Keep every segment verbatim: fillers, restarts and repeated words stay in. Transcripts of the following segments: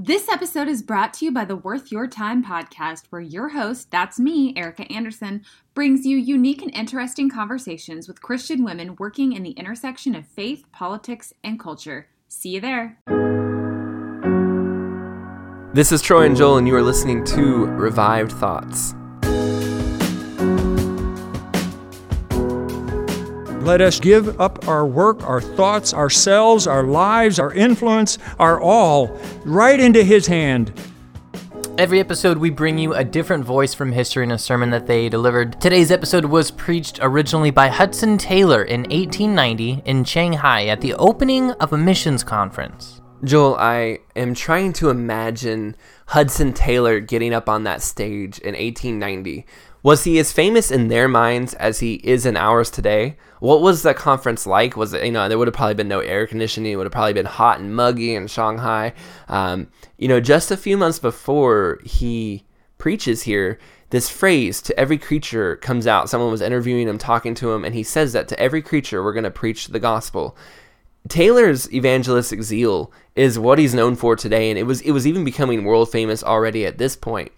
This episode is brought to you by the Worth Your Time podcast, where your host, that's me, Erica Anderson, brings you unique and interesting conversations with Christian women working in the intersection of faith, politics, and culture. See you there. This is Troy and Joel, and you are listening to Revived Thoughts. Let us give up our work, our thoughts, ourselves, our lives, our influence, our all, right into His hand. Every episode, we bring you a different voice from history in a sermon that they delivered. Today's episode was preached originally by Hudson Taylor in eighteen ninety in Shanghai at the opening of a missions conference. Joel, I am trying to imagine Hudson Taylor getting up on that stage in eighteen ninety. Was he as famous in their minds as he is in ours today? What was that conference like? Was it, you know, there would have probably been no air conditioning. It would have probably been hot and muggy in Shanghai. Um, you know, just a few months before he preaches here, this phrase, to every creature, comes out. Someone was interviewing him, talking to him, and he says that to every creature, we're going to preach the gospel. Taylor's evangelistic zeal is what he's known for today, and it was it was even becoming world famous already at this point.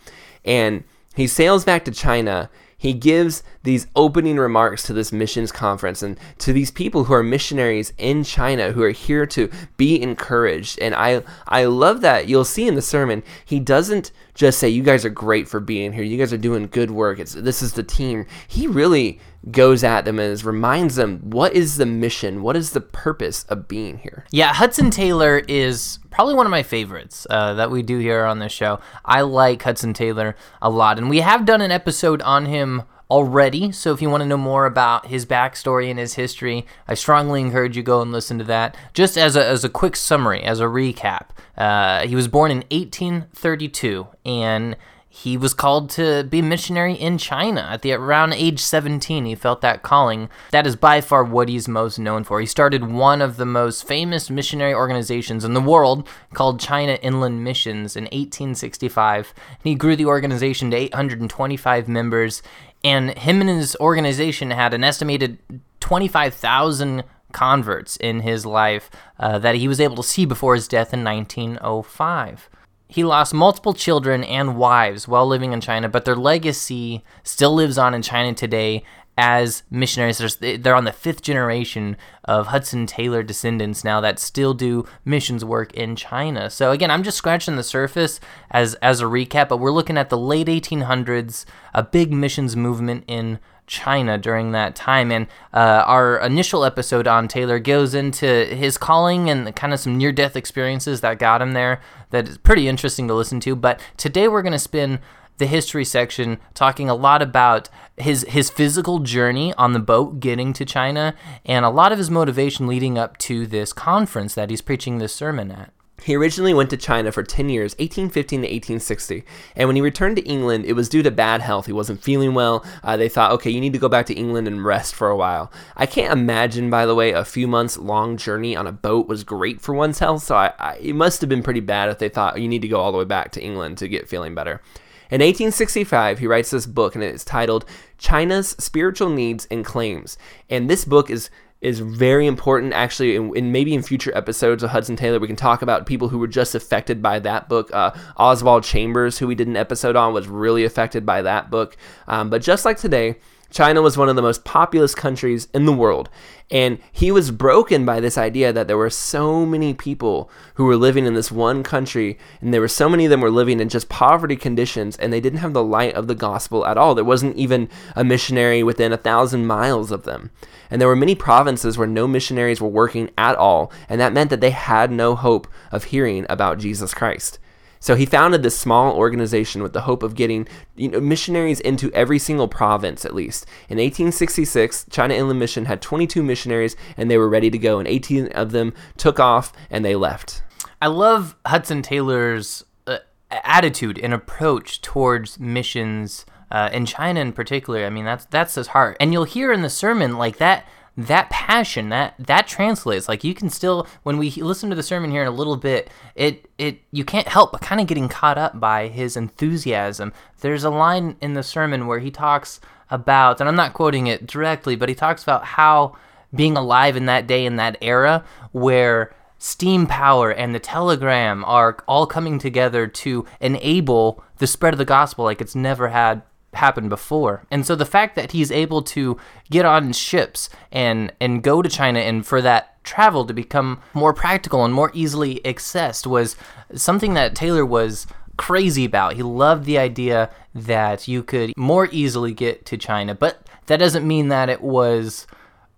And he sails back to China. He gives these opening remarks to this missions conference and to these people who are missionaries in China who are here to be encouraged. And I I love that. You'll see in the sermon, he doesn't just say, you guys are great for being here. You guys are doing good work. It's, this is the team. He really goes at them and reminds them, what is the mission? What is the purpose of being here? Yeah, Hudson Taylor is probably one of my favorites uh, that we do here on this show. I like Hudson Taylor a lot, and we have done an episode on him already, so if you want to know more about his backstory and his history, I strongly encourage you go and listen to that. Just as a as a quick summary, as a recap, uh, he was born in eighteen thirty-two, and he was called to be a missionary in China. At the around age seventeen, he felt that calling. That is by far what he's most known for. He started one of the most famous missionary organizations in the world called China Inland Missions in eighteen sixty-five. And he grew the organization to eight hundred twenty-five members, and him and his organization had an estimated twenty-five thousand converts in his life uh, that he was able to see before his death in nineteen oh five. He lost multiple children and wives while living in China, but their legacy still lives on in China today as missionaries. They're on the fifth generation of Hudson Taylor descendants now that still do missions work in China. So again, I'm just scratching the surface as, as a recap, but we're looking at the late eighteen hundreds, a big missions movement in China during that time, and uh, our initial episode on Taylor goes into his calling and kind of some near-death experiences that got him there that is pretty interesting to listen to, but today we're going to spin the history section talking a lot about his his physical journey on the boat getting to China and a lot of his motivation leading up to this conference that he's preaching this sermon at. He originally went to China for ten years, eighteen fifteen to eighteen sixty, and when he returned to England, it was due to bad health. He wasn't feeling well. Uh, they thought, okay, you need to go back to England and rest for a while. I can't imagine, by the way, a few months long journey on a boat was great for one's health, so I, I, it must have been pretty bad if they thought you need to go all the way back to England to get feeling better. In eighteen sixty-five, he writes this book, and it's titled China's Spiritual Needs and Claims, and this book is is very important, actually, and, and maybe in future episodes of Hudson Taylor, we can talk about people who were just affected by that book. Uh, Oswald Chambers, who we did an episode on, was really affected by that book. Um, but just like today, China was one of the most populous countries in the world, and he was broken by this idea that there were so many people who were living in this one country, and there were so many of them were living in just poverty conditions, and they didn't have the light of the gospel at all. There wasn't even a missionary within a thousand miles of them, and there were many provinces where no missionaries were working at all, and that meant that they had no hope of hearing about Jesus Christ. So he founded this small organization with the hope of getting, you know, missionaries into every single province, at least. In eighteen sixty-six, China Inland Mission had twenty-two missionaries, and they were ready to go, and eighteen of them took off, and they left. I love Hudson Taylor's uh, attitude and approach towards missions, uh, in China in particular. I mean, that's that's his heart. And you'll hear in the sermon, like, that... that passion, that that translates. Like, you can still, when we listen to the sermon here in a little bit, it it you can't help but kind of getting caught up by his enthusiasm. There's a line in the sermon where he talks about, and I'm not quoting it directly, but he talks about how being alive in that day, in that era, where steam power and the telegram are all coming together to enable the spread of the gospel like it's never had happened before. And so the fact that he's able to get on ships and and go to China and for that travel to become more practical and more easily accessed was something that Taylor was crazy about. He loved the idea that you could more easily get to China, but that doesn't mean that it was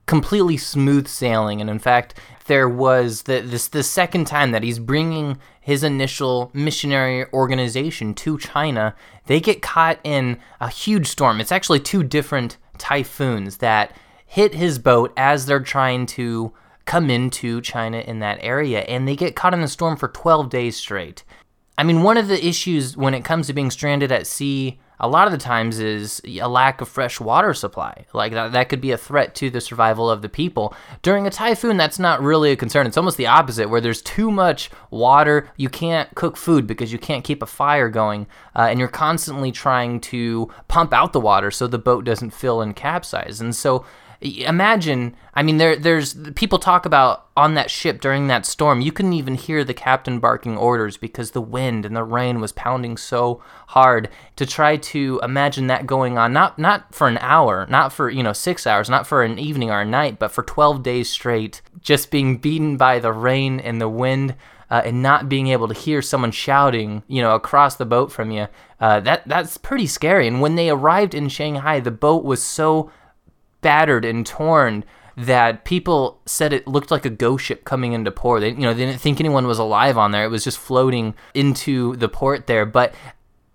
completely smooth sailing. And in fact, there was the, this the second time that he's bringing his initial missionary organization to China, they get caught in a huge storm. It's actually two different typhoons that hit his boat as they're trying to come into China in that area, and they get caught in the storm for twelve days straight. I mean, one of the issues when it comes to being stranded at sea a lot of the times is a lack of fresh water supply. Like that, that could be a threat to the survival of the people. During a typhoon, that's not really a concern. It's almost the opposite, where there's too much water. You can't cook food because you can't keep a fire going, uh, and you're constantly trying to pump out the water so the boat doesn't fill and capsize. And so imagine, I mean, there, there's people talk about on that ship during that storm, you couldn't even hear the captain barking orders because the wind and the rain was pounding so hard. To try to imagine that going on, not not for an hour, not for, you know, six hours, not for an evening or a night, but for twelve days straight, just being beaten by the rain and the wind, uh, and not being able to hear someone shouting, you know, across the boat from you, uh, that that's pretty scary. And when they arrived in Shanghai, the boat was so battered and torn that people said it looked like a ghost ship coming into port. They, you know, they didn't think anyone was alive on there. It was just floating into the port there. But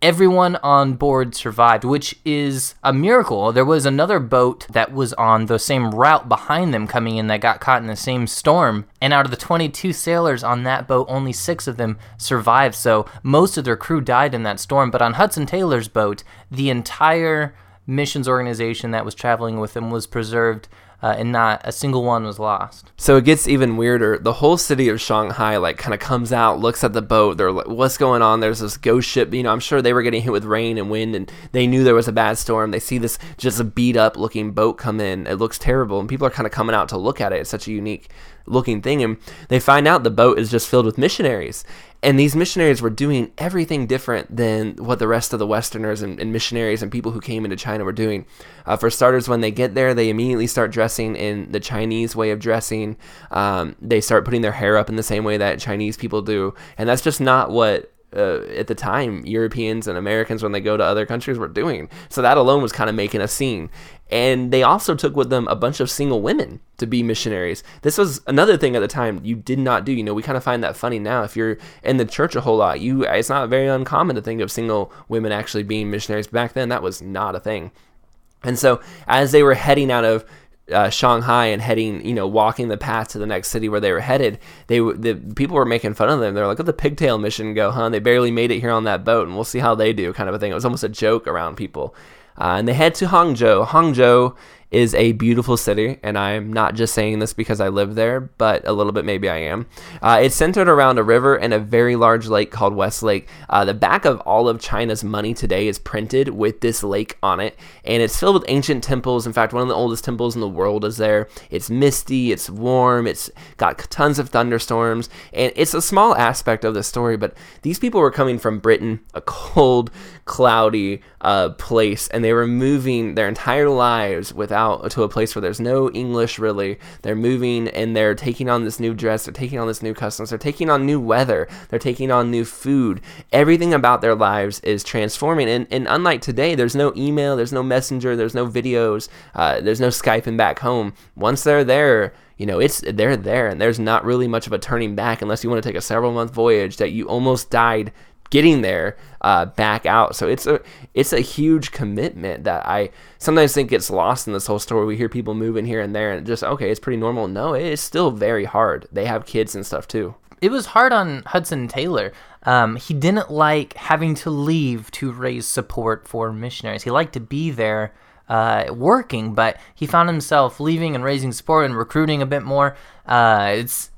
everyone on board survived, which is a miracle. There was another boat that was on the same route behind them coming in that got caught in the same storm. And out of the twenty-two sailors on that boat, only six of them survived. So most of their crew died in that storm. But on Hudson Taylor's boat, the entire missions organization that was traveling with him was preserved, uh, and not a single one was lost. So it gets even weirder. The whole city of Shanghai, like, kind of comes out, looks at the boat. They're like, "What's going on? There's this ghost ship." You know, I'm sure they were getting hit with rain and wind, and they knew there was a bad storm. They see this just beat up looking boat come in. It looks terrible, and people are kind of coming out to look at it. It's such a unique looking thing, and they find out the boat is just filled with missionaries. And these missionaries were doing everything different than what the rest of the Westerners and, and missionaries and people who came into China were doing. Uh, for starters, when they get there, they immediately start dressing in the Chinese way of dressing. Um, they start putting their hair up in the same way that Chinese people do. And that's just not what, uh, at the time, Europeans and Americans, when they go to other countries, were doing. So that alone was kind of making a scene. And they also took with them a bunch of single women to be missionaries. This was another thing at the time you did not do. You know, we kind of find that funny now. If you're in the church a whole lot, you it's not very uncommon to think of single women actually being missionaries. Back then, that was not a thing. And so as they were heading out of Uh, Shanghai and heading, you know, walking the path to the next city where they were headed, they the people were making fun of them. They're like, "Let the pigtail mission go, huh? They barely made it here on that boat, and we'll see how they do," kind of a thing. It was almost a joke around people. Uh, and they head to Hangzhou. Hangzhou is a beautiful city, and I'm not just saying this because I live there, but a little bit maybe I am. Uh, it's centered around a river and a very large lake called West Lake. Uh, the back of all of China's money today is printed with this lake on it, and it's filled with ancient temples. In fact, one of the oldest temples in the world is there. It's misty, it's warm, it's got tons of thunderstorms, and it's a small aspect of the story, but these people were coming from Britain, a cold, cloudy uh, place, and they were moving their entire lives without out to a place where there's no English really. They're moving and they're taking on this new dress, they're taking on this new customs, they're taking on new weather, they're taking on new food. Everything about their lives is transforming. And, and unlike today, there's no email, there's no messenger, there's no videos, uh, there's no Skyping back home. Once they're there, you know, it's they're there, and there's not really much of a turning back unless you want to take a several month voyage that you almost died getting there uh, back out. So it's a it's a huge commitment that I sometimes think gets lost in this whole story. We hear people moving here and there and just, okay, it's pretty normal. No, it is still very hard. They have kids and stuff too. It was hard on Hudson Taylor. Um, he didn't like having to leave to raise support for missionaries. He liked to be there uh, working, but he found himself leaving and raising support and recruiting a bit more. Uh, it's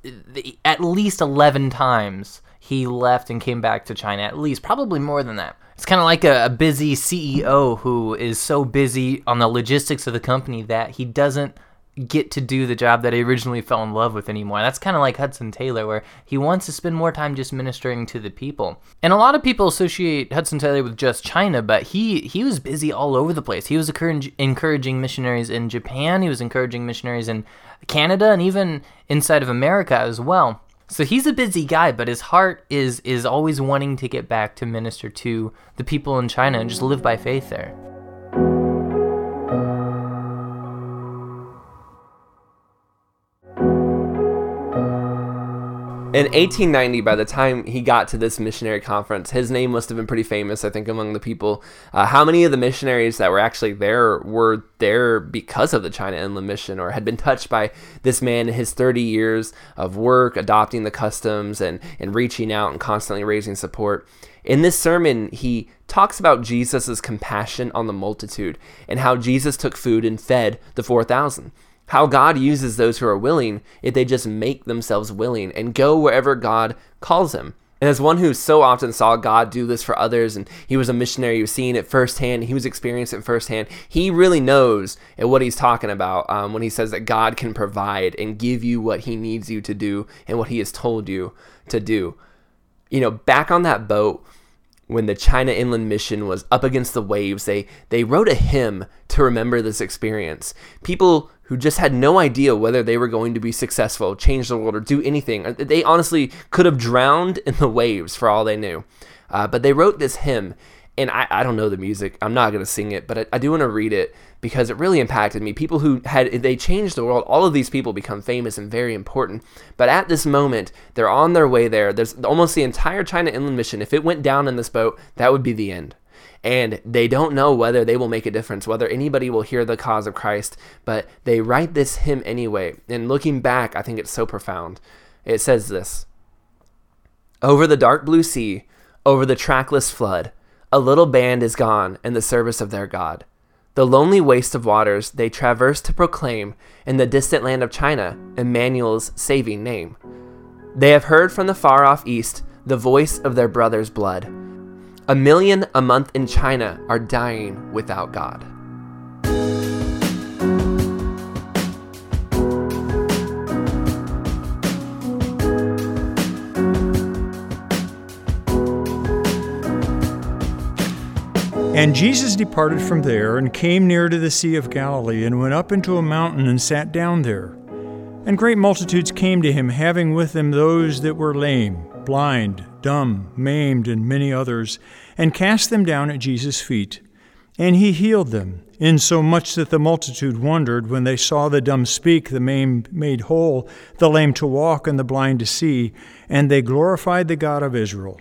at least eleven times. He left and came back to China, at least, probably more than that. It's kind of like a, a busy C E O who is so busy on the logistics of the company that he doesn't get to do the job that I originally fell in love with anymore. That's kind of like Hudson Taylor, where he wants to spend more time just ministering to the people. And a lot of people associate Hudson Taylor with just China, but he, he was busy all over the place. He was encouraging missionaries in Japan. He was encouraging missionaries in Canada and even inside of America as well. So he's a busy guy, but his heart is is always wanting to get back to minister to the people in China and just live by faith there. In eighteen ninety, by the time he got to this missionary conference, his name must have been pretty famous, I think, among the people. Uh, how many of the missionaries that were actually there were there because of the China Inland Mission or had been touched by this man in his thirty years of work, adopting the customs and, and reaching out and constantly raising support? In this sermon, he talks about Jesus' compassion on the multitude and how Jesus took food and fed the four thousand. How God uses those who are willing if they just make themselves willing and go wherever God calls them. And as one who so often saw God do this for others, and he was a missionary, he was seeing it firsthand, he was experiencing it firsthand, he really knows what he's talking about um, when he says that God can provide and give you what he needs you to do and what he has told you to do. You know, back on that boat, when the China Inland Mission was up against the waves, they, they wrote a hymn to remember this experience. People who just had no idea whether they were going to be successful, change the world, or do anything. They honestly could have drowned in the waves for all they knew. Uh, but they wrote this hymn, and I, I don't know the music. I'm not going to sing it, but I, I do want to read it because it really impacted me. People who had, they changed the world. All of these people become famous and very important. But at this moment, they're on their way there. There's almost the entire China Inland Mission. If it went down in this boat, that would be the end. And they don't know whether they will make a difference, whether anybody will hear the cause of Christ, but they write this hymn anyway. And looking back, I think it's so profound. It says this: "Over the dark blue sea, over the trackless flood, a little band is gone in the service of their God. The lonely waste of waters they traverse to proclaim in the distant land of China, Emmanuel's saving name. They have heard from the far-off east the voice of their brother's blood. A million a month in China are dying without God." And Jesus departed from there and came near to the Sea of Galilee and went up into a mountain and sat down there. And great multitudes came to him, having with them those that were lame, blind, dumb, maimed, and many others, and cast them down at Jesus' feet. And he healed them, insomuch that the multitude wondered when they saw the dumb speak, the maimed made whole, the lame to walk, and the blind to see, and they glorified the God of Israel.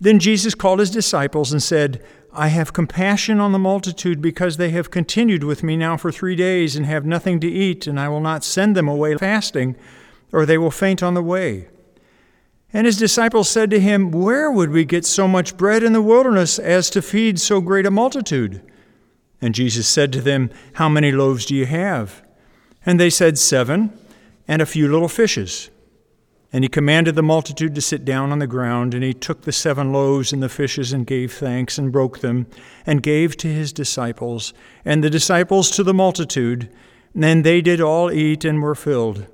Then Jesus called his disciples and said, "I have compassion on the multitude because they have continued with me now for three days and have nothing to eat, and I will not send them away fasting, or they will faint on the way." And his disciples said to him, "Where would we get so much bread in the wilderness as to feed so great a multitude?" And Jesus said to them, "How many loaves do you have?" And they said, "Seven, and a few little fishes." And he commanded the multitude to sit down on the ground, and he took the seven loaves and the fishes and gave thanks and broke them and gave to his disciples, and the disciples to the multitude. And they did all eat and were filled.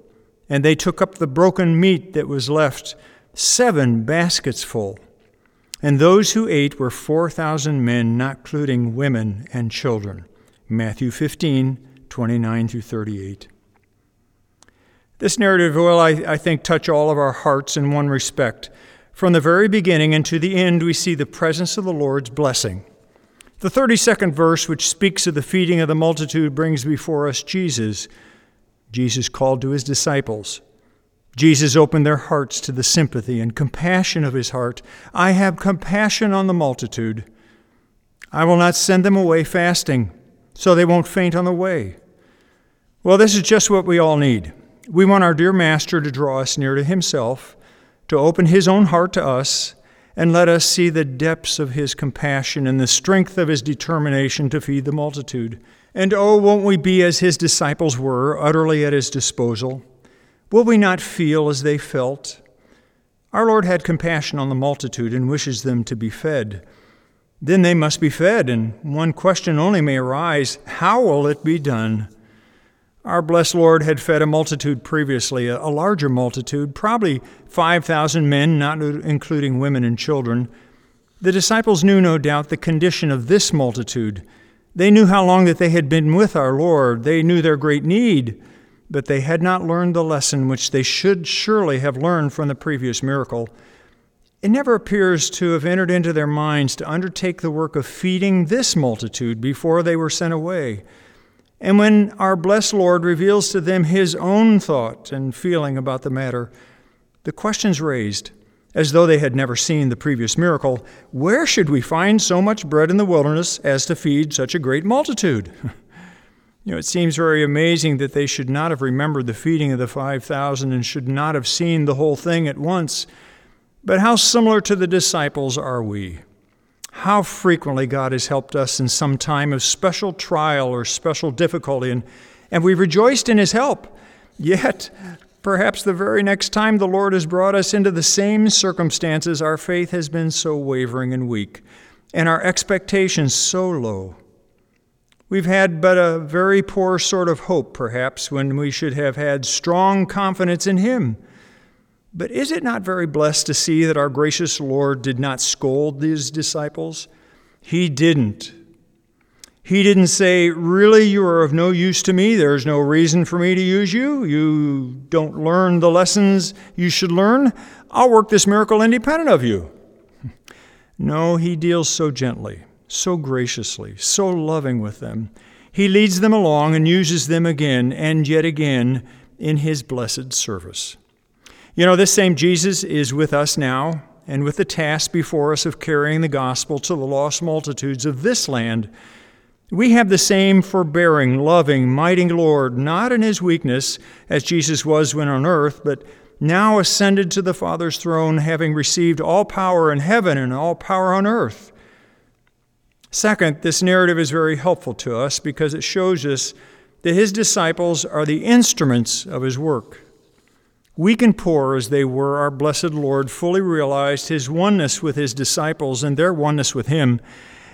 And they took up the broken meat that was left, seven baskets full. And those who ate were four thousand men, not including women and children. Matthew fifteen, twenty-nine through thirty-eight. This narrative will, I, I think, touch all of our hearts in one respect. From the very beginning and to the end, we see the presence of the Lord's blessing. The thirty-second verse, which speaks of the feeding of the multitude, brings before us Jesus. Jesus called to his disciples. Jesus opened their hearts to the sympathy and compassion of his heart. "I have compassion on the multitude. I will not send them away fasting, so they won't faint on the way." Well, this is just what we all need. We want our dear Master to draw us near to himself, to open his own heart to us, and let us see the depths of his compassion and the strength of his determination to feed the multitude. And oh, won't we be as his disciples were, utterly at his disposal? Will we not feel as they felt? Our Lord had compassion on the multitude and wishes them to be fed. Then they must be fed, and one question only may arise: how will it be done? Our blessed Lord had fed a multitude previously, a larger multitude, probably five thousand men, not including women and children. The disciples knew, no doubt, the condition of this multitude. They knew how long that they had been with our Lord. They knew their great need, but they had not learned the lesson which they should surely have learned from the previous miracle. It never appears to have entered into their minds to undertake the work of feeding this multitude before they were sent away. And when our blessed Lord reveals to them his own thought and feeling about the matter, the question's raised, as though they had never seen the previous miracle, where should we find so much bread in the wilderness as to feed such a great multitude? You know, it seems very amazing that they should not have remembered the feeding of the five thousand and should not have seen the whole thing at once. But how similar to the disciples are we? How frequently God has helped us in some time of special trial or special difficulty, and, and we rejoiced in his help, yet perhaps the very next time the Lord has brought us into the same circumstances, our faith has been so wavering and weak, and our expectations so low. We've had but a very poor sort of hope, perhaps, when we should have had strong confidence in him. But is it not very blessed to see that our gracious Lord did not scold these disciples? He didn't. He didn't say, really, you are of no use to me. There's no reason for me to use you. You don't learn the lessons you should learn. I'll work this miracle independent of you. No, he deals so gently, so graciously, so loving with them. He leads them along and uses them again and yet again in his blessed service. You know, this same Jesus is with us now and with the task before us of carrying the gospel to the lost multitudes of this land. We have the same forbearing, loving, mighty Lord, not in his weakness, as Jesus was when on earth, but now ascended to the Father's throne, having received all power in heaven and all power on earth. Second, this narrative is very helpful to us because it shows us that his disciples are the instruments of his work. Weak and poor as they were, our blessed Lord fully realized his oneness with his disciples and their oneness with him.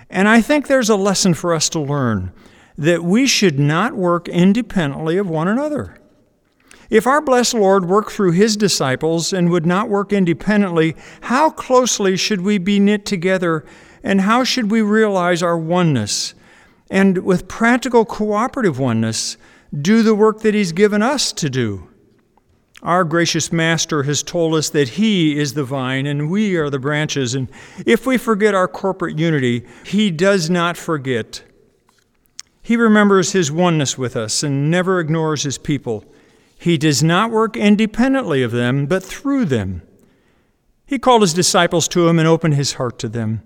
And I think there's a lesson for us to learn, that we should not work independently of one another. If our blessed Lord worked through his disciples and would not work independently, how closely should we be knit together, and how should we realize our oneness? And with practical cooperative oneness, do the work that he's given us to do. Our gracious Master has told us that he is the vine and we are the branches, and if we forget our corporate unity, he does not forget. He remembers his oneness with us and never ignores his people. He does not work independently of them, but through them. He called his disciples to him and opened his heart to them.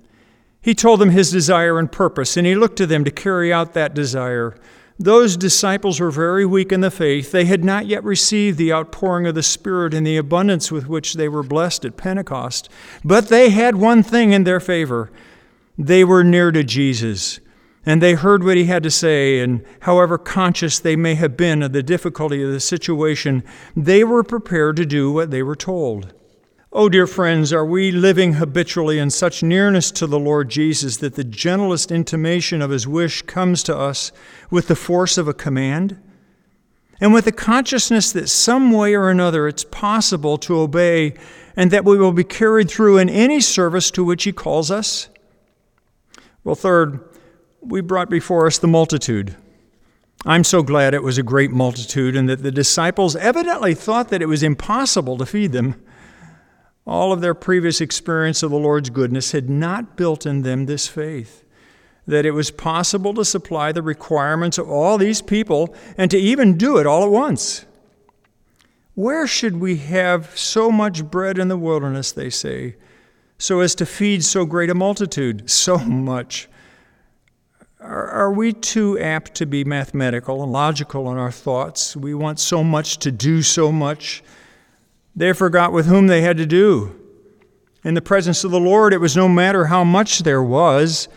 He told them his desire and purpose, and he looked to them to carry out that desire. Those disciples were very weak in the faith. They had not yet received the outpouring of the Spirit and the abundance with which they were blessed at Pentecost. But they had one thing in their favor. They were near to Jesus, and they heard what he had to say, and however conscious they may have been of the difficulty of the situation, they were prepared to do what they were told. Oh, dear friends, are we living habitually in such nearness to the Lord Jesus that the gentlest intimation of his wish comes to us with the force of a command? And with the consciousness that some way or another it's possible to obey and that we will be carried through in any service to which he calls us? Well, third, we brought before us the multitude. I'm so glad it was a great multitude and that the disciples evidently thought that it was impossible to feed them. All of their previous experience of the Lord's goodness had not built in them this faith, that it was possible to supply the requirements of all these people and to even do it all at once. Where should we have so much bread in the wilderness, they say, so as to feed so great a multitude, so much? Are, are we too apt to be mathematical and logical in our thoughts? We want so much to do so much. They forgot with whom they had to do. In the presence of the Lord, it was no matter how much there was.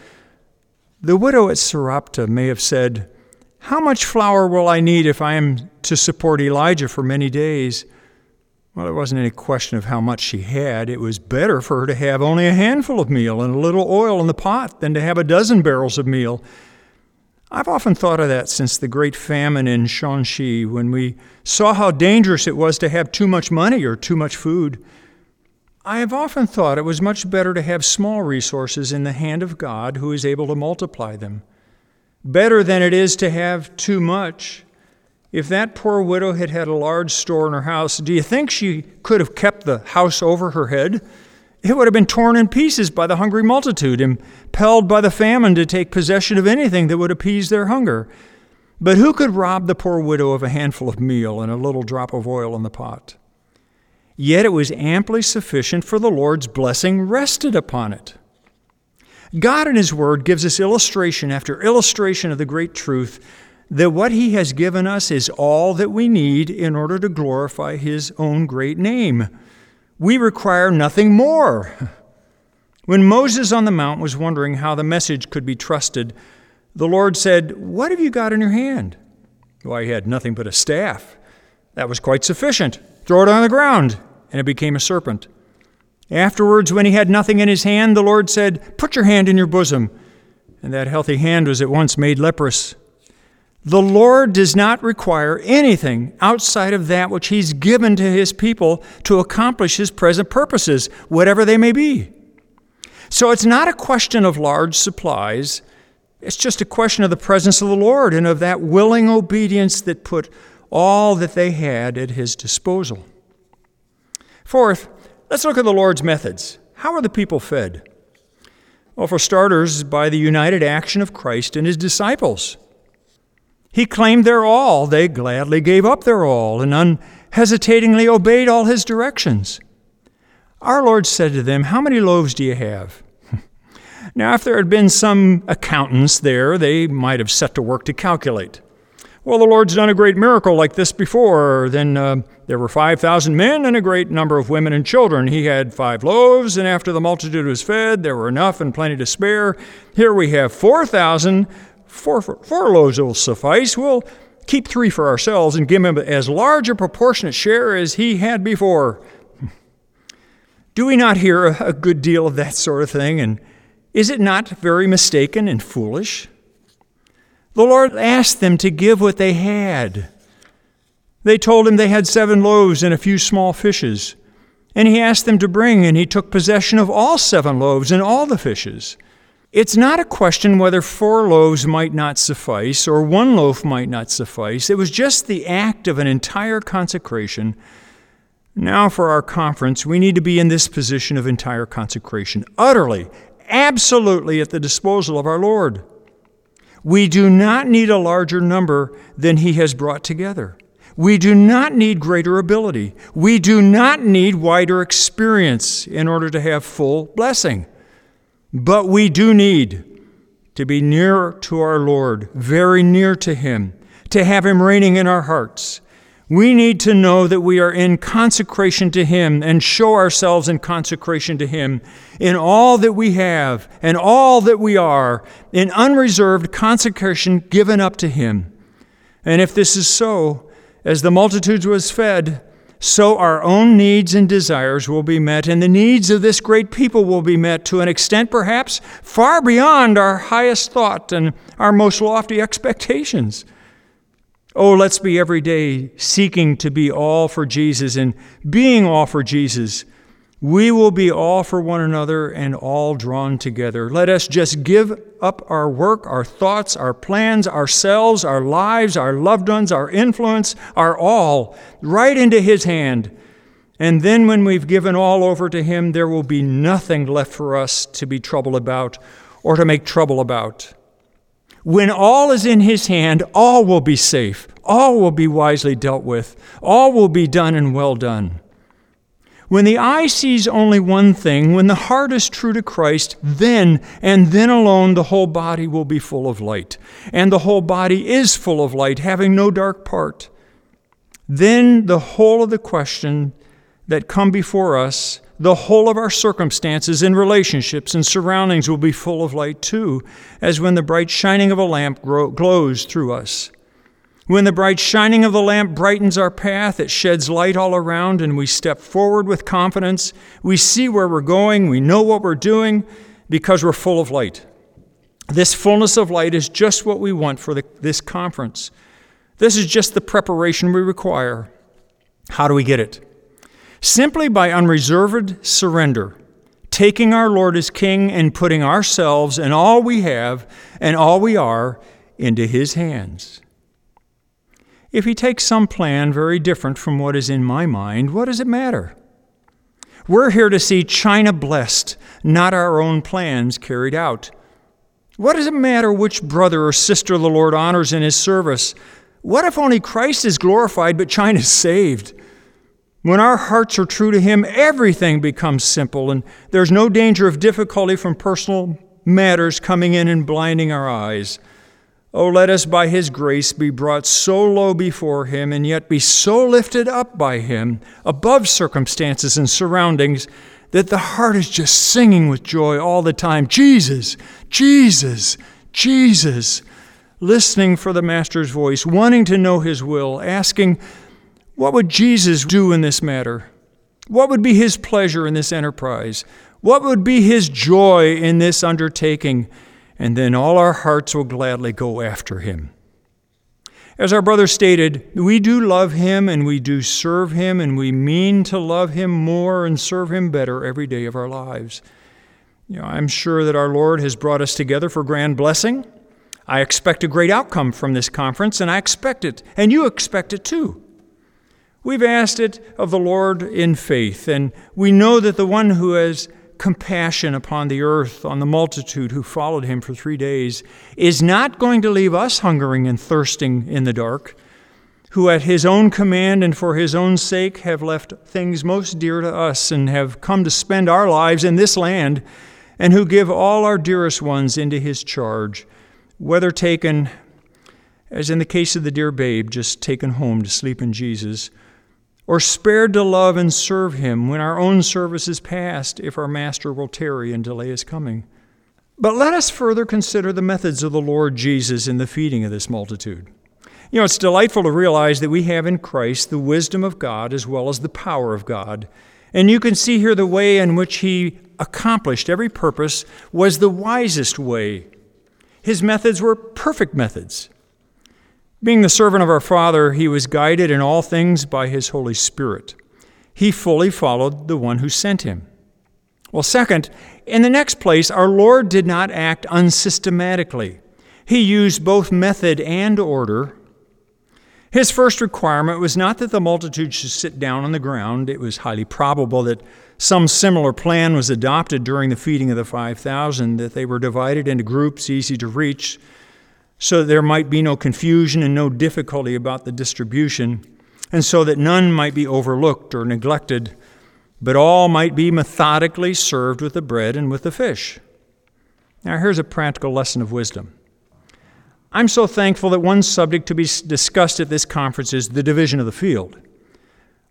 The widow at Sarepta may have said, "How much flour will I need if I am to support Elijah for many days?" Well, there wasn't any question of how much she had. It was better for her to have only a handful of meal and a little oil in the pot than to have a dozen barrels of meal. I've often thought of that since the Great Famine in Shanghai, when we saw how dangerous it was to have too much money or too much food. I have often thought it was much better to have small resources in the hand of God, who is able to multiply them, better than it is to have too much. If that poor widow had had a large store in her house, do you think she could have kept the house over her head? It would have been torn in pieces by the hungry multitude, impelled by the famine to take possession of anything that would appease their hunger. But who could rob the poor widow of a handful of meal and a little drop of oil in the pot? Yet it was amply sufficient, for the Lord's blessing rested upon it. God in His Word gives us illustration after illustration of the great truth that what He has given us is all that we need in order to glorify His own great name. We require nothing more. When Moses on the mount was wondering how the message could be trusted, the Lord said, "What have you got in your hand?" Why, he had nothing but a staff. That was quite sufficient. Throw it on the ground, and it became a serpent. Afterwards, when he had nothing in his hand, the Lord said, "Put your hand in your bosom." And that healthy hand was at once made leprous. The Lord does not require anything outside of that which He's given to His people to accomplish His present purposes, whatever they may be. So it's not a question of large supplies. It's just a question of the presence of the Lord and of that willing obedience that put all that they had at His disposal. Fourth, let's look at the Lord's methods. How are the people fed? Well, for starters, by the united action of Christ and His disciples. He claimed their all. They gladly gave up their all and unhesitatingly obeyed all His directions. Our Lord said to them, "How many loaves do you have?" Now, if there had been some accountants there, they might have set to work to calculate. Well, the Lord's done a great miracle like this before. Then uh, there were five thousand men and a great number of women and children. He had five loaves, and after the multitude was fed, there were enough and plenty to spare. Here we have four thousand. Four, four, four loaves will suffice. We'll keep three for ourselves and give Him as large a proportionate share as He had before. Do we not hear a, a good deal of that sort of thing? And is it not very mistaken and foolish? The Lord asked them to give what they had. They told Him they had seven loaves and a few small fishes. And He asked them to bring, and He took possession of all seven loaves and all the fishes. It's not a question whether four loaves might not suffice or one loaf might not suffice. It was just the act of an entire consecration. Now, for our conference, we need to be in this position of entire consecration, utterly, absolutely at the disposal of our Lord. We do not need a larger number than He has brought together. We do not need greater ability. We do not need wider experience in order to have full blessing. But we do need to be near to our Lord, very near to Him, to have Him reigning in our hearts. We need to know that we are in consecration to Him and show ourselves in consecration to Him in all that we have and all that we are, in unreserved consecration given up to Him. And if this is so, as the multitudes was fed, so our own needs and desires will be met, and the needs of this great people will be met to an extent perhaps far beyond our highest thought and our most lofty expectations. Oh, let's be every day seeking to be all for Jesus, and being all for Jesus, we will be all for one another and all drawn together. Let us just give up our work, our thoughts, our plans, ourselves, our lives, our loved ones, our influence, our all, right into His hand. And then when we've given all over to Him, there will be nothing left for us to be troubled about or to make trouble about. When all is in His hand, all will be safe, all will be wisely dealt with, all will be done and well done. When the eye sees only one thing, when the heart is true to Christ, then and then alone the whole body will be full of light. And the whole body is full of light, having no dark part. Then the whole of the question that come before us, the whole of our circumstances and relationships and surroundings will be full of light too, as when the bright shining of a lamp grow, glows through us. When the bright shining of the lamp brightens our path, it sheds light all around, and we step forward with confidence. We see where we're going, we know what we're doing, because we're full of light. This fullness of light is just what we want for the, this conference. This is just the preparation we require. How do we get it? Simply by unreserved surrender, taking our Lord as King and putting ourselves and all we have and all we are into His hands. If He takes some plan very different from what is in my mind, what does it matter? We're here to see China blessed, not our own plans carried out. What does it matter which brother or sister the Lord honors in His service? What if only Christ is glorified but China is saved? When our hearts are true to Him, everything becomes simple, and there's no danger of difficulty from personal matters coming in and blinding our eyes. Oh, let us by His grace be brought so low before Him and yet be so lifted up by Him above circumstances and surroundings that the heart is just singing with joy all the time, Jesus, Jesus, Jesus, listening for the Master's voice, wanting to know His will, asking, what would Jesus do in this matter? What would be His pleasure in this enterprise? What would be His joy in this undertaking? And then all our hearts will gladly go after Him. As our brother stated, we do love Him and we do serve Him and we mean to love Him more and serve Him better every day of our lives. You know, I'm sure that our Lord has brought us together for grand blessing. I expect a great outcome from this conference, and I expect it, and you expect it too. We've asked it of the Lord in faith, and we know that the one who has compassion upon the earth, on the multitude who followed Him for three days, is not going to leave us hungering and thirsting in the dark, who at His own command and for His own sake have left things most dear to us and have come to spend our lives in this land, and who give all our dearest ones into His charge, whether taken, as in the case of the dear babe, just taken home to sleep in Jesus, or spared to love and serve Him when our own service is past, if our Master will tarry and delay His coming. But let us further consider the methods of the Lord Jesus in the feeding of this multitude. You know, it's delightful to realize that we have in Christ the wisdom of God as well as the power of God. And you can see here the way in which He accomplished every purpose was the wisest way. His methods were perfect methods. Being the servant of our Father, He was guided in all things by His Holy Spirit. He fully followed the one who sent Him. Well, second, in the next place, our Lord did not act unsystematically. He used both method and order. His first requirement was not that the multitude should sit down on the ground. It was highly probable that some similar plan was adopted during the feeding of the five thousand, that they were divided into groups easy to reach, so that there might be no confusion and no difficulty about the distribution, and so that none might be overlooked or neglected, but all might be methodically served with the bread and with the fish. Now, here's a practical lesson of wisdom. I'm so thankful that one subject to be discussed at this conference is the division of the field.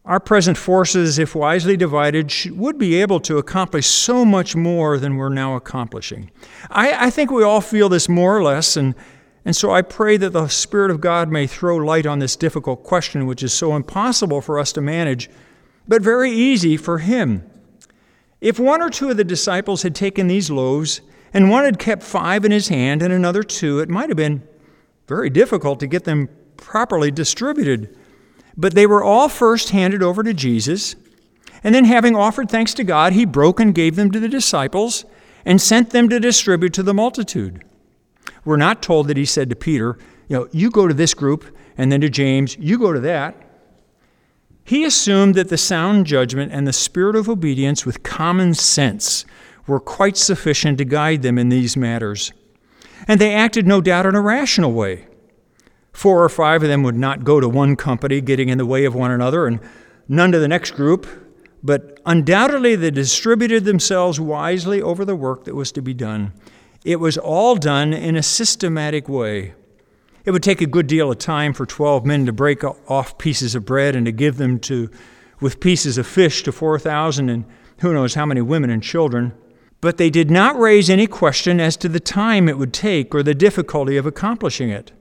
Our present forces, if wisely divided, would be able to accomplish so much more than we're now accomplishing. I, I think we all feel this more or less, and And so I pray that the Spirit of God may throw light on this difficult question, which is so impossible for us to manage, but very easy for Him. If one or two of the disciples had taken these loaves, and one had kept five in his hand and another two, it might have been very difficult to get them properly distributed. But they were all first handed over to Jesus, and then having offered thanks to God, He broke and gave them to the disciples and sent them to distribute to the multitude. We're not told that He said to Peter, you know, you go to this group, and then to James, you go to that. He assumed that the sound judgment and the spirit of obedience with common sense were quite sufficient to guide them in these matters. And they acted, no doubt, in a rational way. Four or five of them would not go to one company, getting in the way of one another, and none to the next group. But undoubtedly, they distributed themselves wisely over the work that was to be done. It was all done in a systematic way. It would take a good deal of time for twelve men to break off pieces of bread and to give them to, with pieces of fish to four thousand and who knows how many women and children. But they did not raise any question as to the time it would take or the difficulty of accomplishing it.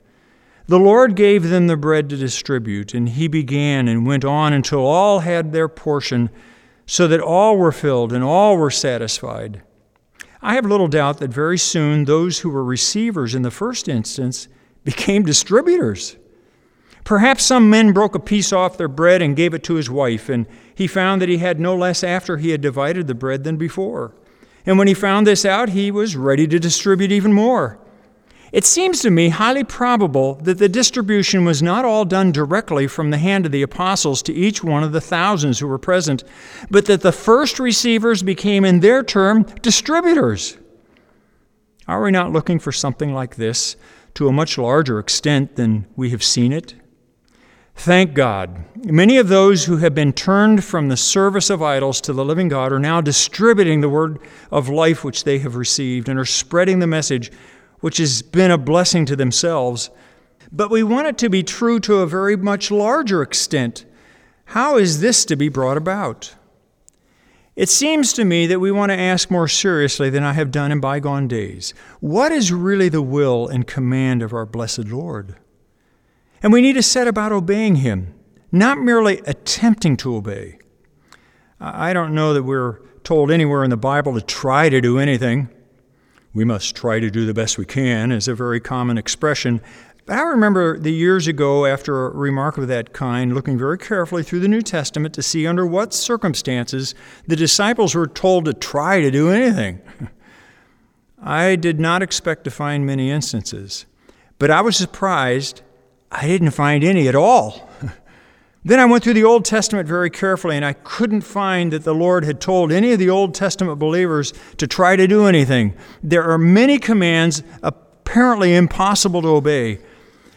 The Lord gave them the bread to distribute, and He began and went on until all had their portion, so that all were filled and all were satisfied. I have little doubt that very soon those who were receivers in the first instance became distributors. Perhaps some men broke a piece off their bread and gave it to his wife, and he found that he had no less after he had divided the bread than before. And when he found this out, he was ready to distribute even more. It seems to me highly probable that the distribution was not all done directly from the hand of the apostles to each one of the thousands who were present, but that the first receivers became, in their turn, distributors. Are we not looking for something like this to a much larger extent than we have seen it? Thank God, many of those who have been turned from the service of idols to the living God are now distributing the word of life which they have received and are spreading the message which has been a blessing to themselves. But we want it to be true to a very much larger extent. How is this to be brought about? It seems to me that we want to ask more seriously than I have done in bygone days. What is really the will and command of our blessed Lord? And we need to set about obeying him, not merely attempting to obey. I don't know that we're told anywhere in the Bible to try to do anything. We must try to do the best we can is a very common expression. But I remember the years ago after a remark of that kind, looking very carefully through the New Testament to see under what circumstances the disciples were told to try to do anything. I did not expect to find many instances, but I was surprised I didn't find any at all. Then I went through the Old Testament very carefully, and I couldn't find that the Lord had told any of the Old Testament believers to try to do anything. There are many commands apparently impossible to obey,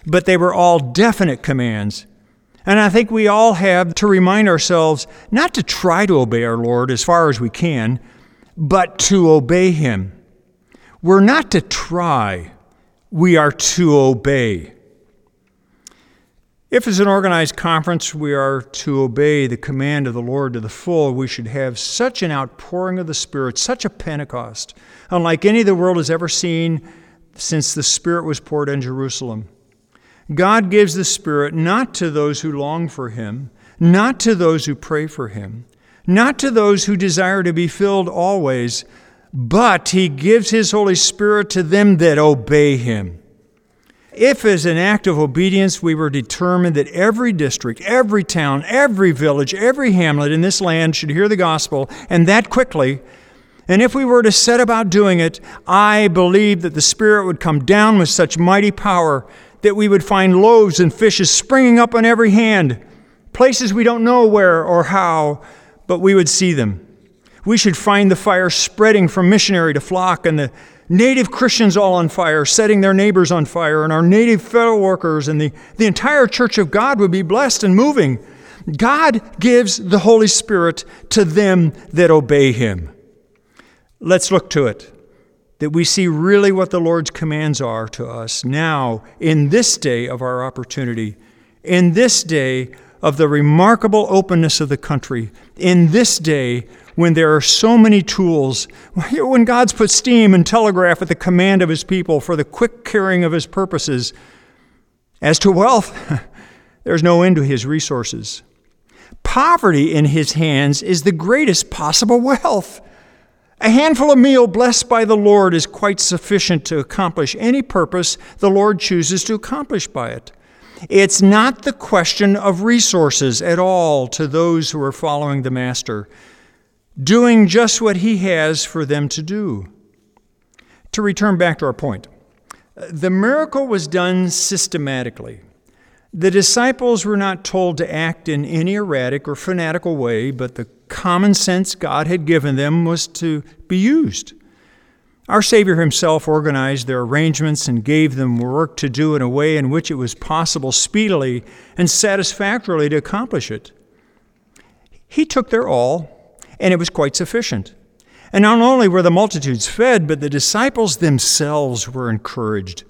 but they were all definite commands. And I think we all have to remind ourselves not to try to obey our Lord as far as we can, but to obey him. We're not to try, we are to obey. If it's an organized conference, we are to obey the command of the Lord to the full. We should have such an outpouring of the Spirit, such a Pentecost, unlike any the world has ever seen since the Spirit was poured in Jerusalem. God gives the Spirit not to those who long for him, not to those who pray for him, not to those who desire to be filled always, but he gives his Holy Spirit to them that obey him. If as an act of obedience we were determined that every district, every town, every village, every hamlet in this land should hear the gospel, and that quickly, and if we were to set about doing it, I believe that the Spirit would come down with such mighty power that we would find loaves and fishes springing up on every hand, places we don't know where or how, but we would see them. We should find the fire spreading from missionary to flock, and the native Christians all on fire, setting their neighbors on fire, and our native fellow workers, and the, the entire church of God would be blessed and moving. God gives the Holy Spirit to them that obey him. Let's look to it, that we see really what the Lord's commands are to us now, in this day of our opportunity, in this day of the remarkable openness of the country, in this day when there are so many tools, when God's put steam and telegraph at the command of his people for the quick carrying of his purposes. As to wealth, there's no end to his resources. Poverty in his hands is the greatest possible wealth. A handful of meal blessed by the Lord is quite sufficient to accomplish any purpose the Lord chooses to accomplish by it. It's not the question of resources at all to those who are following the Master, doing just what he has for them to do. To return back to our point, the miracle was done systematically. The disciples were not told to act in any erratic or fanatical way, but the common sense God had given them was to be used. Our Savior himself organized their arrangements and gave them work to do in a way in which it was possible speedily and satisfactorily to accomplish it. He took their all, and it was quite sufficient. And not only were the multitudes fed, but the disciples themselves were encouraged.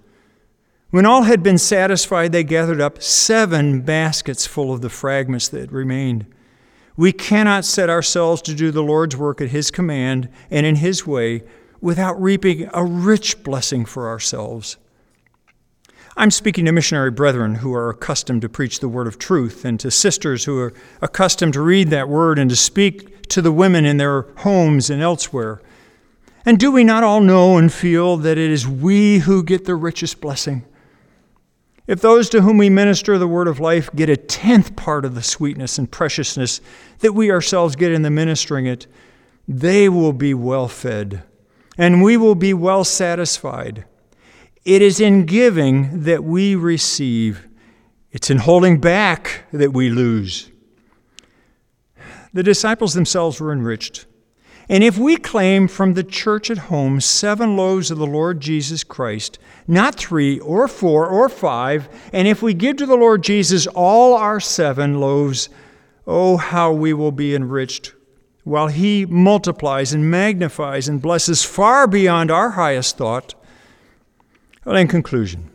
When all had been satisfied, they gathered up seven baskets full of the fragments that remained. We cannot set ourselves to do the Lord's work at his command and in his way without reaping a rich blessing for ourselves. I'm speaking to missionary brethren who are accustomed to preach the word of truth, and to sisters who are accustomed to read that word and to speak to the women in their homes and elsewhere. And do we not all know and feel that it is we who get the richest blessing? If those to whom we minister the word of life get a tenth part of the sweetness and preciousness that we ourselves get in the ministering it, they will be well fed, and we will be well satisfied. It is in giving that we receive. It's in holding back that we lose. The disciples themselves were enriched. And if we claim from the church at home seven loaves of the Lord Jesus Christ, not three or four or five, and if we give to the Lord Jesus all our seven loaves, oh, how we will be enriched, while he multiplies and magnifies and blesses far beyond our highest thought. Well, in conclusion,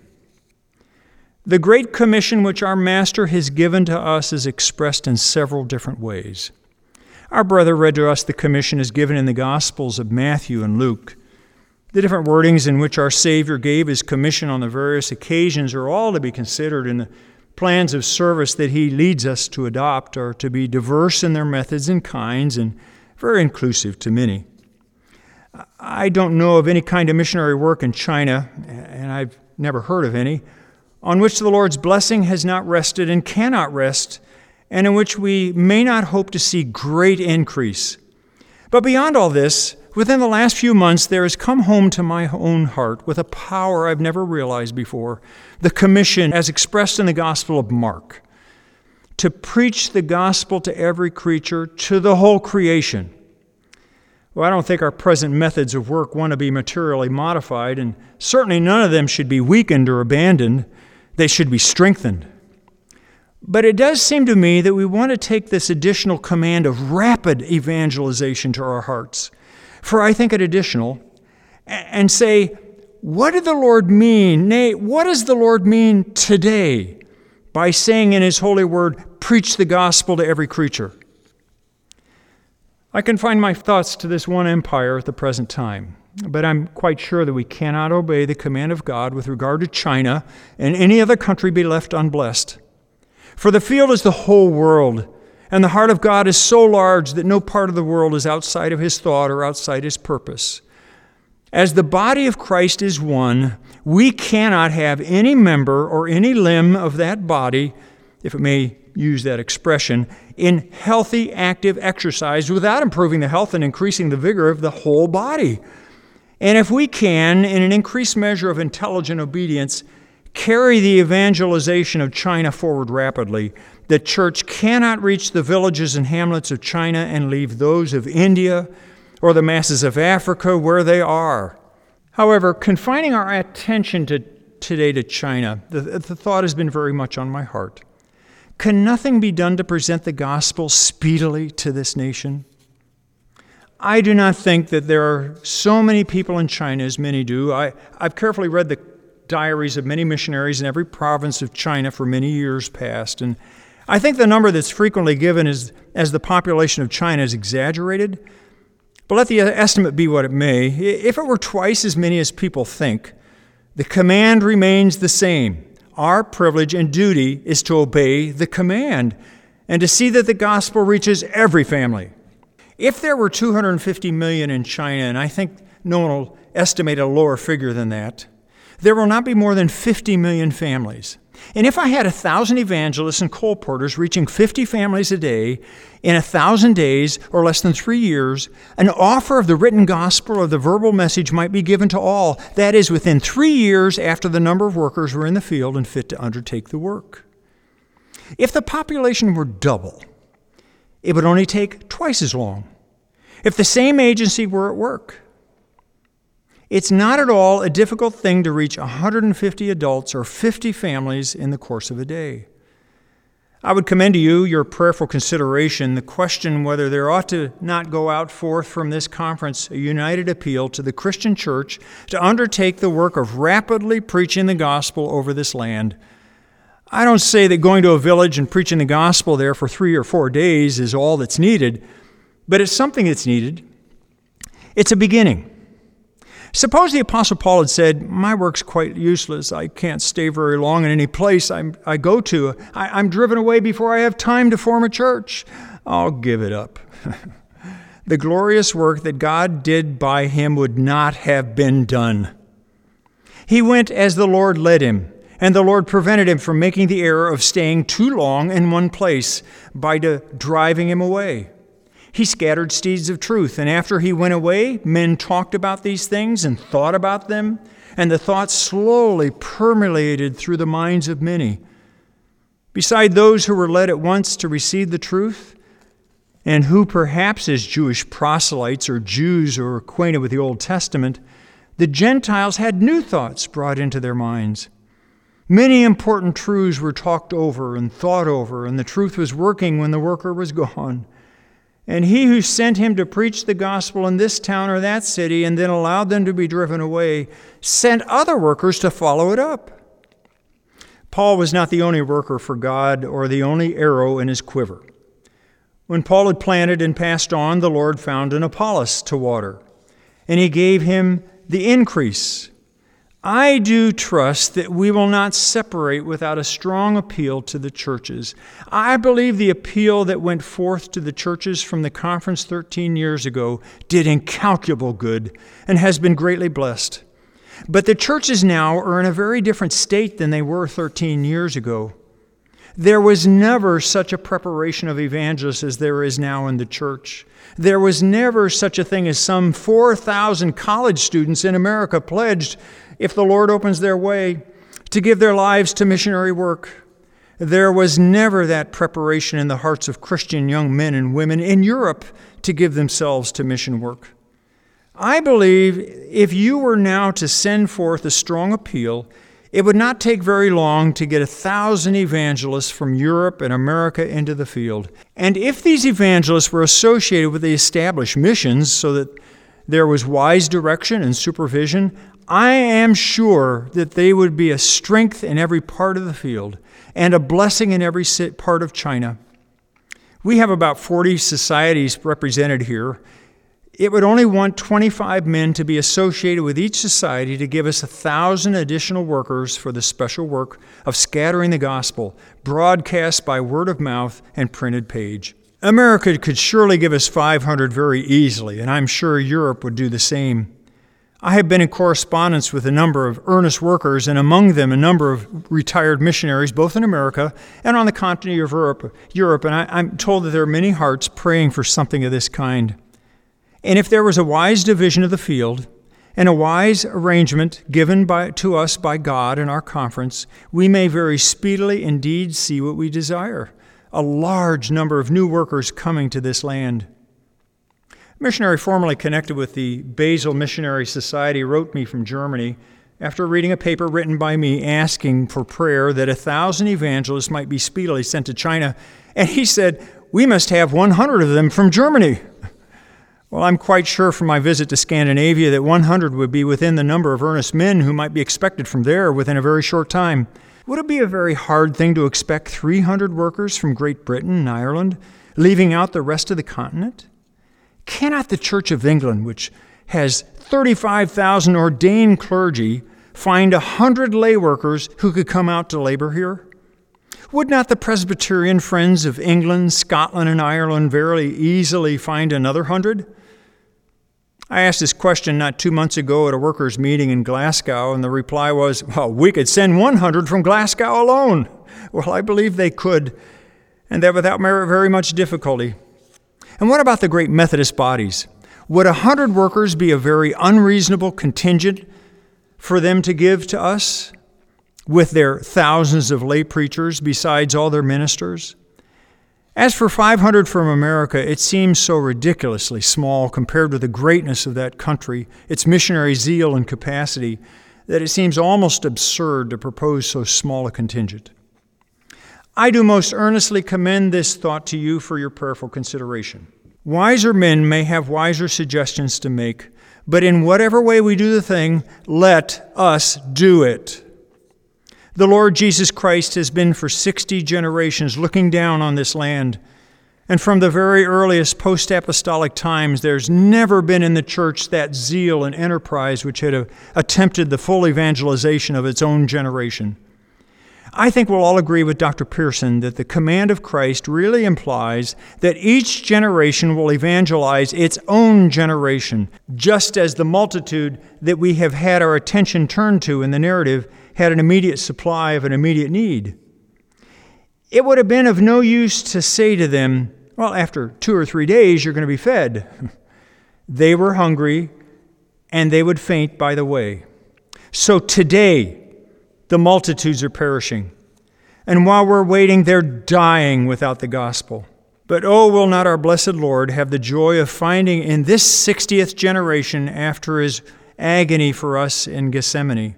the Great Commission which our Master has given to us is expressed in several different ways. Our brother read to us the commission is given in the Gospels of Matthew and Luke. The different wordings in which our Savior gave his commission on the various occasions are all to be considered, and the plans of service that he leads us to adopt are to be diverse in their methods and kinds and very inclusive to many. I don't know of any kind of missionary work in China, and I've never heard of any, on which the Lord's blessing has not rested and cannot rest, and in which we may not hope to see great increase. But beyond all this, within the last few months, there has come home to my own heart with a power I've never realized before, the commission as expressed in the Gospel of Mark, to preach the gospel to every creature, to the whole creation. Well, I don't think our present methods of work want to be materially modified, and certainly none of them should be weakened or abandoned. They should be strengthened. But it does seem to me that we want to take this additional command of rapid evangelization to our hearts, for I think it additional, and say, what did the Lord mean? Nay, what does the Lord mean today by saying in his holy word, preach the gospel to every creature? I confine my thoughts to this one empire at the present time, but I'm quite sure that we cannot obey the command of God with regard to China and any other country be left unblessed. For the field is the whole world, and the heart of God is so large that no part of the world is outside of his thought or outside his purpose. As the body of Christ is one, we cannot have any member or any limb of that body, if it may use that expression, in healthy, active exercise without improving the health and increasing the vigor of the whole body. And if we can, in an increased measure of intelligent obedience, carry the evangelization of China forward rapidly, the church cannot reach the villages and hamlets of China and leave those of India or the masses of Africa where they are. However, confining our attention to today to China, the, the thought has been very much on my heart. Can nothing be done to present the gospel speedily to this nation? I do not think that there are so many people in China as many do. I, I've carefully read the diaries of many missionaries in every province of China for many years past. And I think the number that's frequently given is as the population of China is exaggerated. But let the estimate be what it may. If it were twice as many as people think, the command remains the same. Our privilege and duty is to obey the command and to see that the gospel reaches every family. If there were two hundred fifty million in China, and I think no one will estimate a lower figure than that, there will not be more than fifty million families. And if I had one thousand evangelists and coal porters reaching fifty families a day in one thousand days or less than three years, an offer of the written gospel or the verbal message might be given to all. That is, within three years after the number of workers were in the field and fit to undertake the work. If the population were double, it would only take twice as long if the same agency were at work. It's not at all a difficult thing to reach one hundred fifty adults or fifty families in the course of a day. I would commend to you your prayerful consideration the question whether there ought to not go out forth from this conference a united appeal to the Christian church to undertake the work of rapidly preaching the gospel over this land. I don't say that going to a village and preaching the gospel there for three or four days is all that's needed, but it's something that's needed. It's a beginning. Suppose the Apostle Paul had said, my work's quite useless. I can't stay very long in any place I'm, I go to. I, I'm driven away before I have time to form a church. I'll give it up. the glorious work that God did by him would not have been done. He went as the Lord led him, and the Lord prevented him from making the error of staying too long in one place by de- driving him away. He scattered seeds of truth, and after he went away, men talked about these things and thought about them, and the thoughts slowly permeated through the minds of many. Beside those who were led at once to receive the truth, and who perhaps as Jewish proselytes or Jews were acquainted with the Old Testament, the Gentiles had new thoughts brought into their minds. Many important truths were talked over and thought over, and the truth was working when the worker was gone. And he who sent him to preach the gospel in this town or that city and then allowed them to be driven away sent other workers to follow it up. Paul was not the only worker for God or the only arrow in his quiver. When Paul had planted and passed on, the Lord found an Apollos to water, and he gave him the increase. I do trust that we will not separate without a strong appeal to the churches. I believe the appeal that went forth to the churches from the conference thirteen years ago did incalculable good and has been greatly blessed. But the churches now are in a very different state than they were thirteen years ago. There was never such a preparation of evangelists as there is now in the church. There was never such a thing as some four thousand college students in America pledged, if the Lord opens their way, to give their lives to missionary work. There was never that preparation in the hearts of Christian young men and women in Europe to give themselves to mission work. I believe if you were now to send forth a strong appeal, it would not take very long to get a thousand evangelists from Europe and America into the field. And if these evangelists were associated with the established missions so that there was wise direction and supervision, I am sure that they would be a strength in every part of the field and a blessing in every part of China. We have about forty societies represented here. It would only want twenty-five men to be associated with each society to give us a thousand additional workers for the special work of scattering the gospel, broadcast by word of mouth and printed page. America could surely give us five hundred very easily, and I'm sure Europe would do the same. I have been in correspondence with a number of earnest workers, and among them a number of retired missionaries, both in America and on the continent of Europe, Europe and I, I'm told that there are many hearts praying for something of this kind. And if there was a wise division of the field and a wise arrangement given by, to us by God in our conference, we may very speedily indeed see what we desire, a large number of new workers coming to this land. A missionary formerly connected with the Basel Missionary Society wrote me from Germany after reading a paper written by me asking for prayer that a thousand evangelists might be speedily sent to China, and he said, "We must have one hundred of them from Germany." Well, I'm quite sure from my visit to Scandinavia that one hundred would be within the number of earnest men who might be expected from there within a very short time. Would it be a very hard thing to expect three hundred workers from Great Britain and Ireland, leaving out the rest of the continent? Cannot the Church of England, which has thirty-five thousand ordained clergy, find one hundred lay workers who could come out to labor here? Would not the Presbyterian Friends of England, Scotland, and Ireland verily easily find another hundred? I asked this question not two months ago at a workers' meeting in Glasgow, and the reply was, well, we could send one hundred from Glasgow alone. Well, I believe they could, and that without very much difficulty. And what about the great Methodist bodies? Would a hundred workers be a very unreasonable contingent for them to give to us, with their thousands of lay preachers besides all their ministers? As for five hundred from America, it seems so ridiculously small compared with the greatness of that country, its missionary zeal and capacity, that it seems almost absurd to propose so small a contingent. I do most earnestly commend this thought to you for your prayerful consideration. Wiser men may have wiser suggestions to make, but in whatever way we do the thing, let us do it. The Lord Jesus Christ has been for sixty generations looking down on this land, and from the very earliest post-apostolic times, there's never been in the church that zeal and enterprise which had attempted the full evangelization of its own generation. I think we'll all agree with Doctor Pearson that the command of Christ really implies that each generation will evangelize its own generation, just as the multitude that we have had our attention turned to in the narrative had an immediate supply of an immediate need. It would have been of no use to say to them, well, after two or three days, you're going to be fed. They were hungry, and they would faint by the way. So today, the multitudes are perishing, and while we're waiting, they're dying without the gospel. But oh, will not our blessed Lord have the joy of finding in this sixtieth generation, after his agony for us in Gethsemane,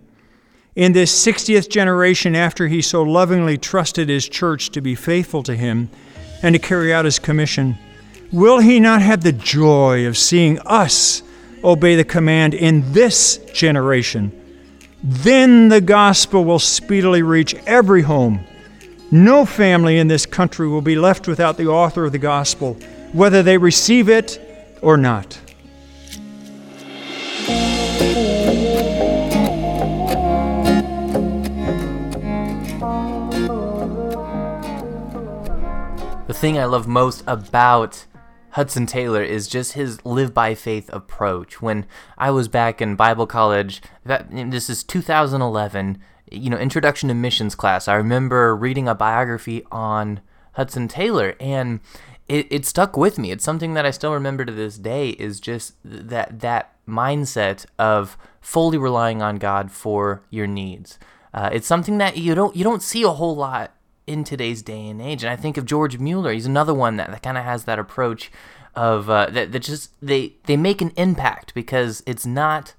in this sixtieth generation after he so lovingly trusted his church to be faithful to him and to carry out his commission, will he not have the joy of seeing us obey the command in this generation? Then the gospel will speedily reach every home. No family in this country will be left without the author of the gospel, whether they receive it or not. The thing I love most about Hudson Taylor is just his live by faith approach. When I was back in Bible college, that, this is two thousand eleven, you know, introduction to missions class, I remember reading a biography on Hudson Taylor, and it, it stuck with me. It's something that I still remember to this day, is just that that mindset of fully relying on God for your needs. Uh, it's something that you don't you don't see a whole lot in today's day and age. And I think of George Mueller. He's another one that, that kind of has that approach of uh, that, that just they, they make an impact, because it's not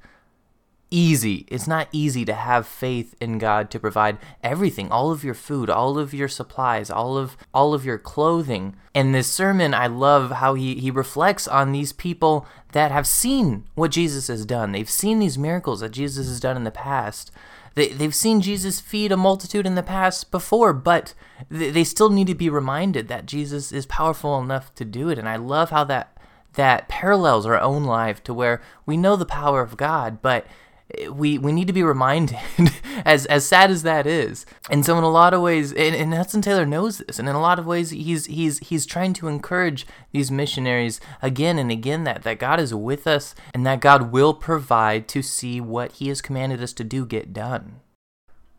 easy. It's not easy to have faith in God to provide everything, all of your food, all of your supplies, all of all of your clothing. And this sermon, I love how he, he reflects on these people that have seen what Jesus has done. They've seen these miracles that Jesus has done in the past. They, they've seen Jesus feed a multitude in the past before, but th- they still need to be reminded that Jesus is powerful enough to do it. And I love how that that parallels our own life, to where we know the power of God, but we we need to be reminded, as as sad as that is. And so in a lot of ways, and, and Hudson Taylor knows this, and in a lot of ways, he's he's he's trying to encourage these missionaries again and again that, that God is with us, and that God will provide to see what he has commanded us to do get done.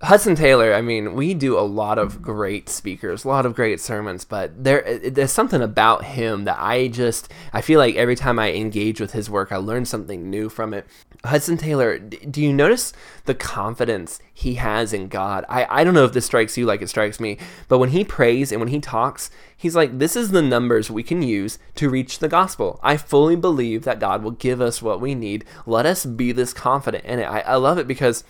Hudson Taylor, I mean, we do a lot of great speakers, a lot of great sermons, but there, there's something about him that I just, I feel like every time I engage with his work, I learn something new from it. Hudson Taylor, do you notice the confidence he has in God? I, I don't know if this strikes you like it strikes me, but when he prays and when he talks, he's like, this is the numbers we can use to reach the gospel. I fully believe that God will give us what we need. Let us be this confident in it. I, I love it, because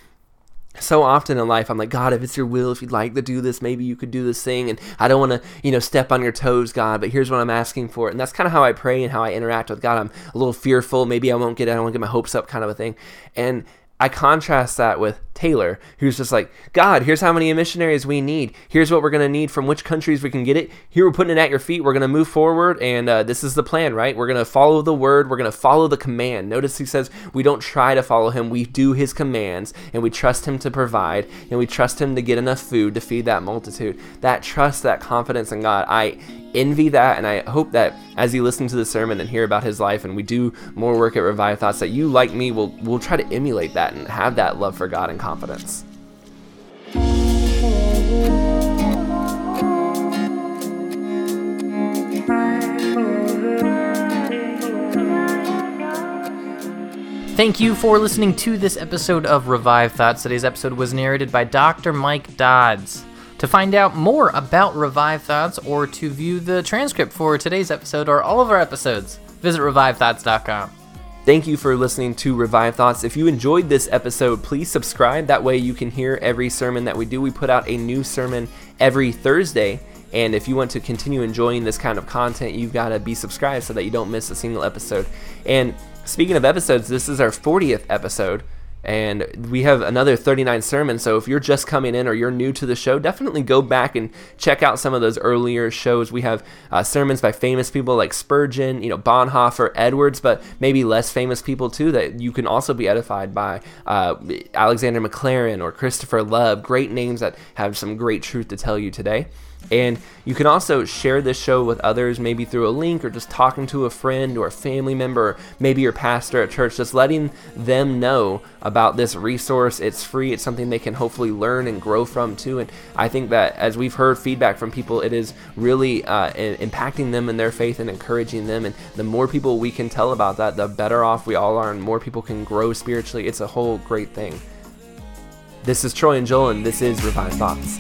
so often in life, I'm like, God, if it's your will, if you'd like to do this, maybe you could do this thing. And I don't want to, you know, step on your toes, God, but here's what I'm asking for. And that's kind of how I pray and how I interact with God. I'm a little fearful. Maybe I won't get it. I don't want to get my hopes up, kind of a thing. And I contrast that with Taylor, who's just like, God, here's how many missionaries we need. Here's what we're going to need from which countries we can get it. Here, we're putting it at your feet. We're going to move forward, and uh, this is the plan, right? We're going to follow the word. We're going to follow the command. Notice he says we don't try to follow him. We do his commands, and we trust him to provide, and we trust him to get enough food to feed that multitude. That trust, that confidence in God, I envy that, and I hope that as you listen to the sermon and hear about his life, and we do more work at Revived Thoughts, that you, like me, will will try to emulate that and have that love for God and confidence. Thank you for listening to this episode of Revived Thoughts. Today's episode was narrated by Doctor Mike Dodds. To find out more about Revived Thoughts, or to view the transcript for today's episode or all of our episodes, visit revived thoughts dot com. Thank you for listening to Revived Thoughts. If you enjoyed this episode, please subscribe. That way you can hear every sermon that we do. We put out a new sermon every Thursday. And if you want to continue enjoying this kind of content, you've got to be subscribed so that you don't miss a single episode. And speaking of episodes, this is our fortieth episode. And we have another thirty-nine sermons, so if you're just coming in or you're new to the show, definitely go back and check out some of those earlier shows. We have uh, sermons by famous people like Spurgeon, you know, Bonhoeffer, Edwards, but maybe less famous people too that you can also be edified by. Uh, Alexander McLaren or Christopher Love, great names that have some great truth to tell you today. And you can also share this show with others, maybe through a link or just talking to a friend or a family member, or maybe your pastor at church, just letting them know about this resource. It's free. It's something they can hopefully learn and grow from too. And I think that as we've heard feedback from people, it is really uh, impacting them in their faith and encouraging them. And the more people we can tell about that, the better off we all are and more people can grow spiritually. It's a whole great thing. This is Troy and Joel, and this is Revived Thoughts.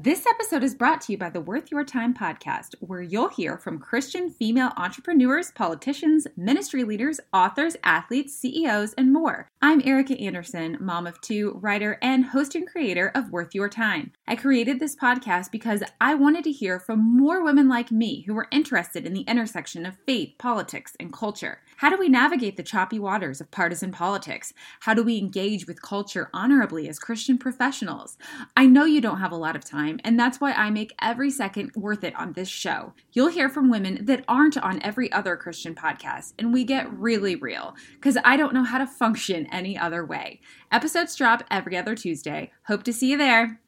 This episode is brought to you by the Worth Your Time podcast, where you'll hear from Christian female entrepreneurs, politicians, ministry leaders, authors, athletes, C E Os, and more. I'm Erica Anderson, mom of two, writer, and host and creator of Worth Your Time. I created this podcast because I wanted to hear from more women like me who were interested in the intersection of faith, politics, and culture. How do we navigate the choppy waters of partisan politics? How do we engage with culture honorably as Christian professionals? I know you don't have a lot of time, and that's why I make every second worth it on this show. You'll hear from women that aren't on every other Christian podcast, and we get really real, because I don't know how to function any other way. Episodes drop every other Tuesday. Hope to see you there.